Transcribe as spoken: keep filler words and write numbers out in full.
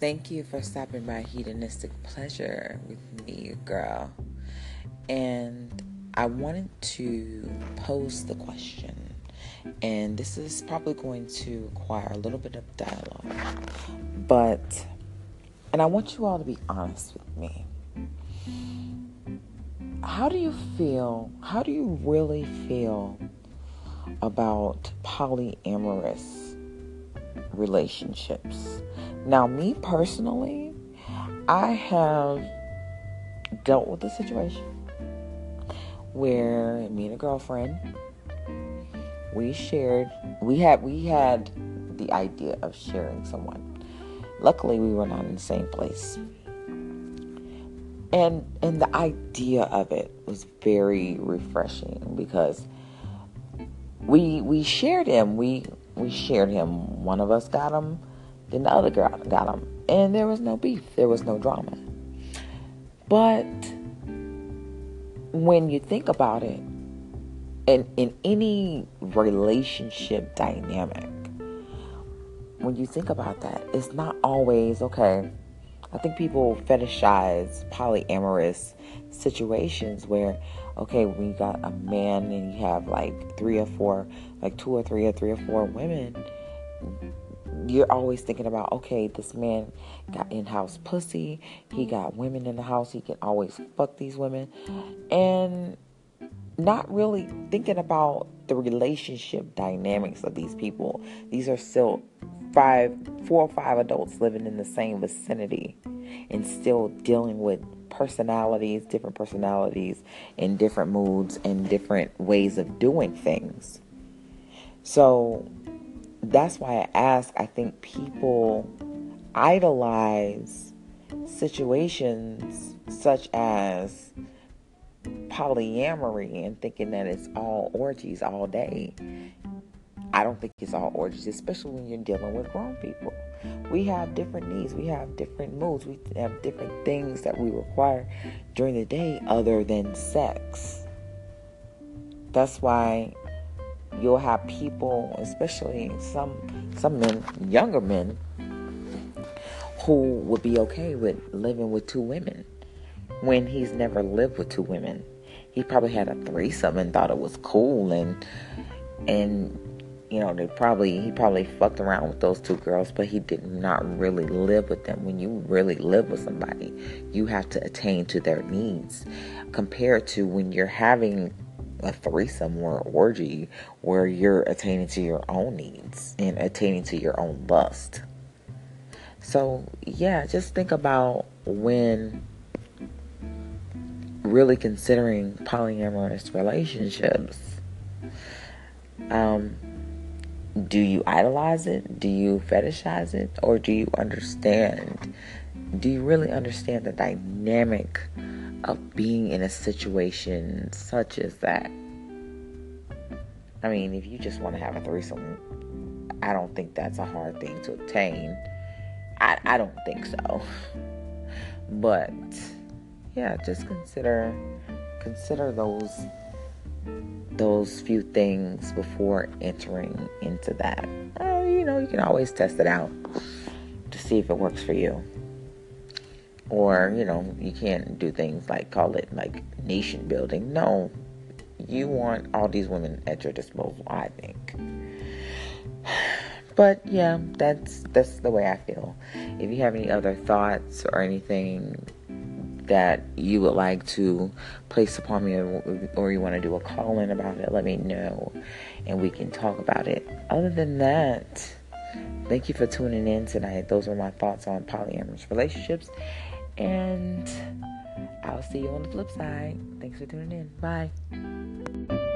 Thank you for stopping by Hedonistic Pleasure with me, girl. And I wanted to pose the question, and this is probably going to require a little bit of dialogue, but, and I want you all to be honest with me. How do you feel, how do you really feel about polyamorous relationships? Now, me personally, I have dealt with a situation where me and a girlfriend, we shared, we had, we had the idea of sharing someone. Luckily, we were not in the same place. And, and the idea of it was very refreshing because we, we shared him, we, we shared him. One of us got him. Then the other girl got him. And there was no beef. There was no drama. But when you think about it, and in any relationship dynamic, when you think about that, it's not always, okay, I think people fetishize polyamorous situations where, okay, when you got a man and you have like three or four, like two or three or three or four women, you're always thinking about, okay, this man got in-house pussy. He got women in the house. He can always fuck these women. And not really thinking about the relationship dynamics of these people. These are still five, four or five adults living in the same vicinity and still dealing with personalities, different personalities and different moods and different ways of doing things. So that's why I ask, I think people idolize situations such as polyamory and thinking that it's all orgies all day. I don't think it's all orgies, especially when you're dealing with grown people. We have different needs. We have different moods. We have different things that we require during the day other than sex. That's why you'll have people, especially some some men, younger men, who would be okay with living with two women when he's never lived with two women. He probably had a threesome and thought it was cool, and and you know, they probably he probably fucked around with those two girls, but he did not really live with them. When you really live with somebody, you have to attain to their needs compared to when you're having a threesome or an orgy where you're attaining to your own needs and attaining to your own lust. So yeah, just think about when really considering polyamorous relationships. Um, do you idolize it? Do you fetishize it? Or do you understand? Do you really understand the dynamic of being in a situation such as that? I mean, if you just want to have a threesome, I don't think that's a hard thing to obtain. I, I don't think so. But yeah, just consider consider those those few things before entering into that. Uh, you know, you can always test it out to see if it works for you. Or, you know, you can't do things like call it like nation building. No, you want all these women at your disposal, I think. But yeah, that's that's the way I feel. If you have any other thoughts or anything that you would like to place upon me, or, or you want to do a call-in about it, let me know and we can talk about it. Other than that, thank you for tuning in tonight. Those are my thoughts on polyamorous relationships. And I'll see you on the flip side. Thanks for tuning in. Bye.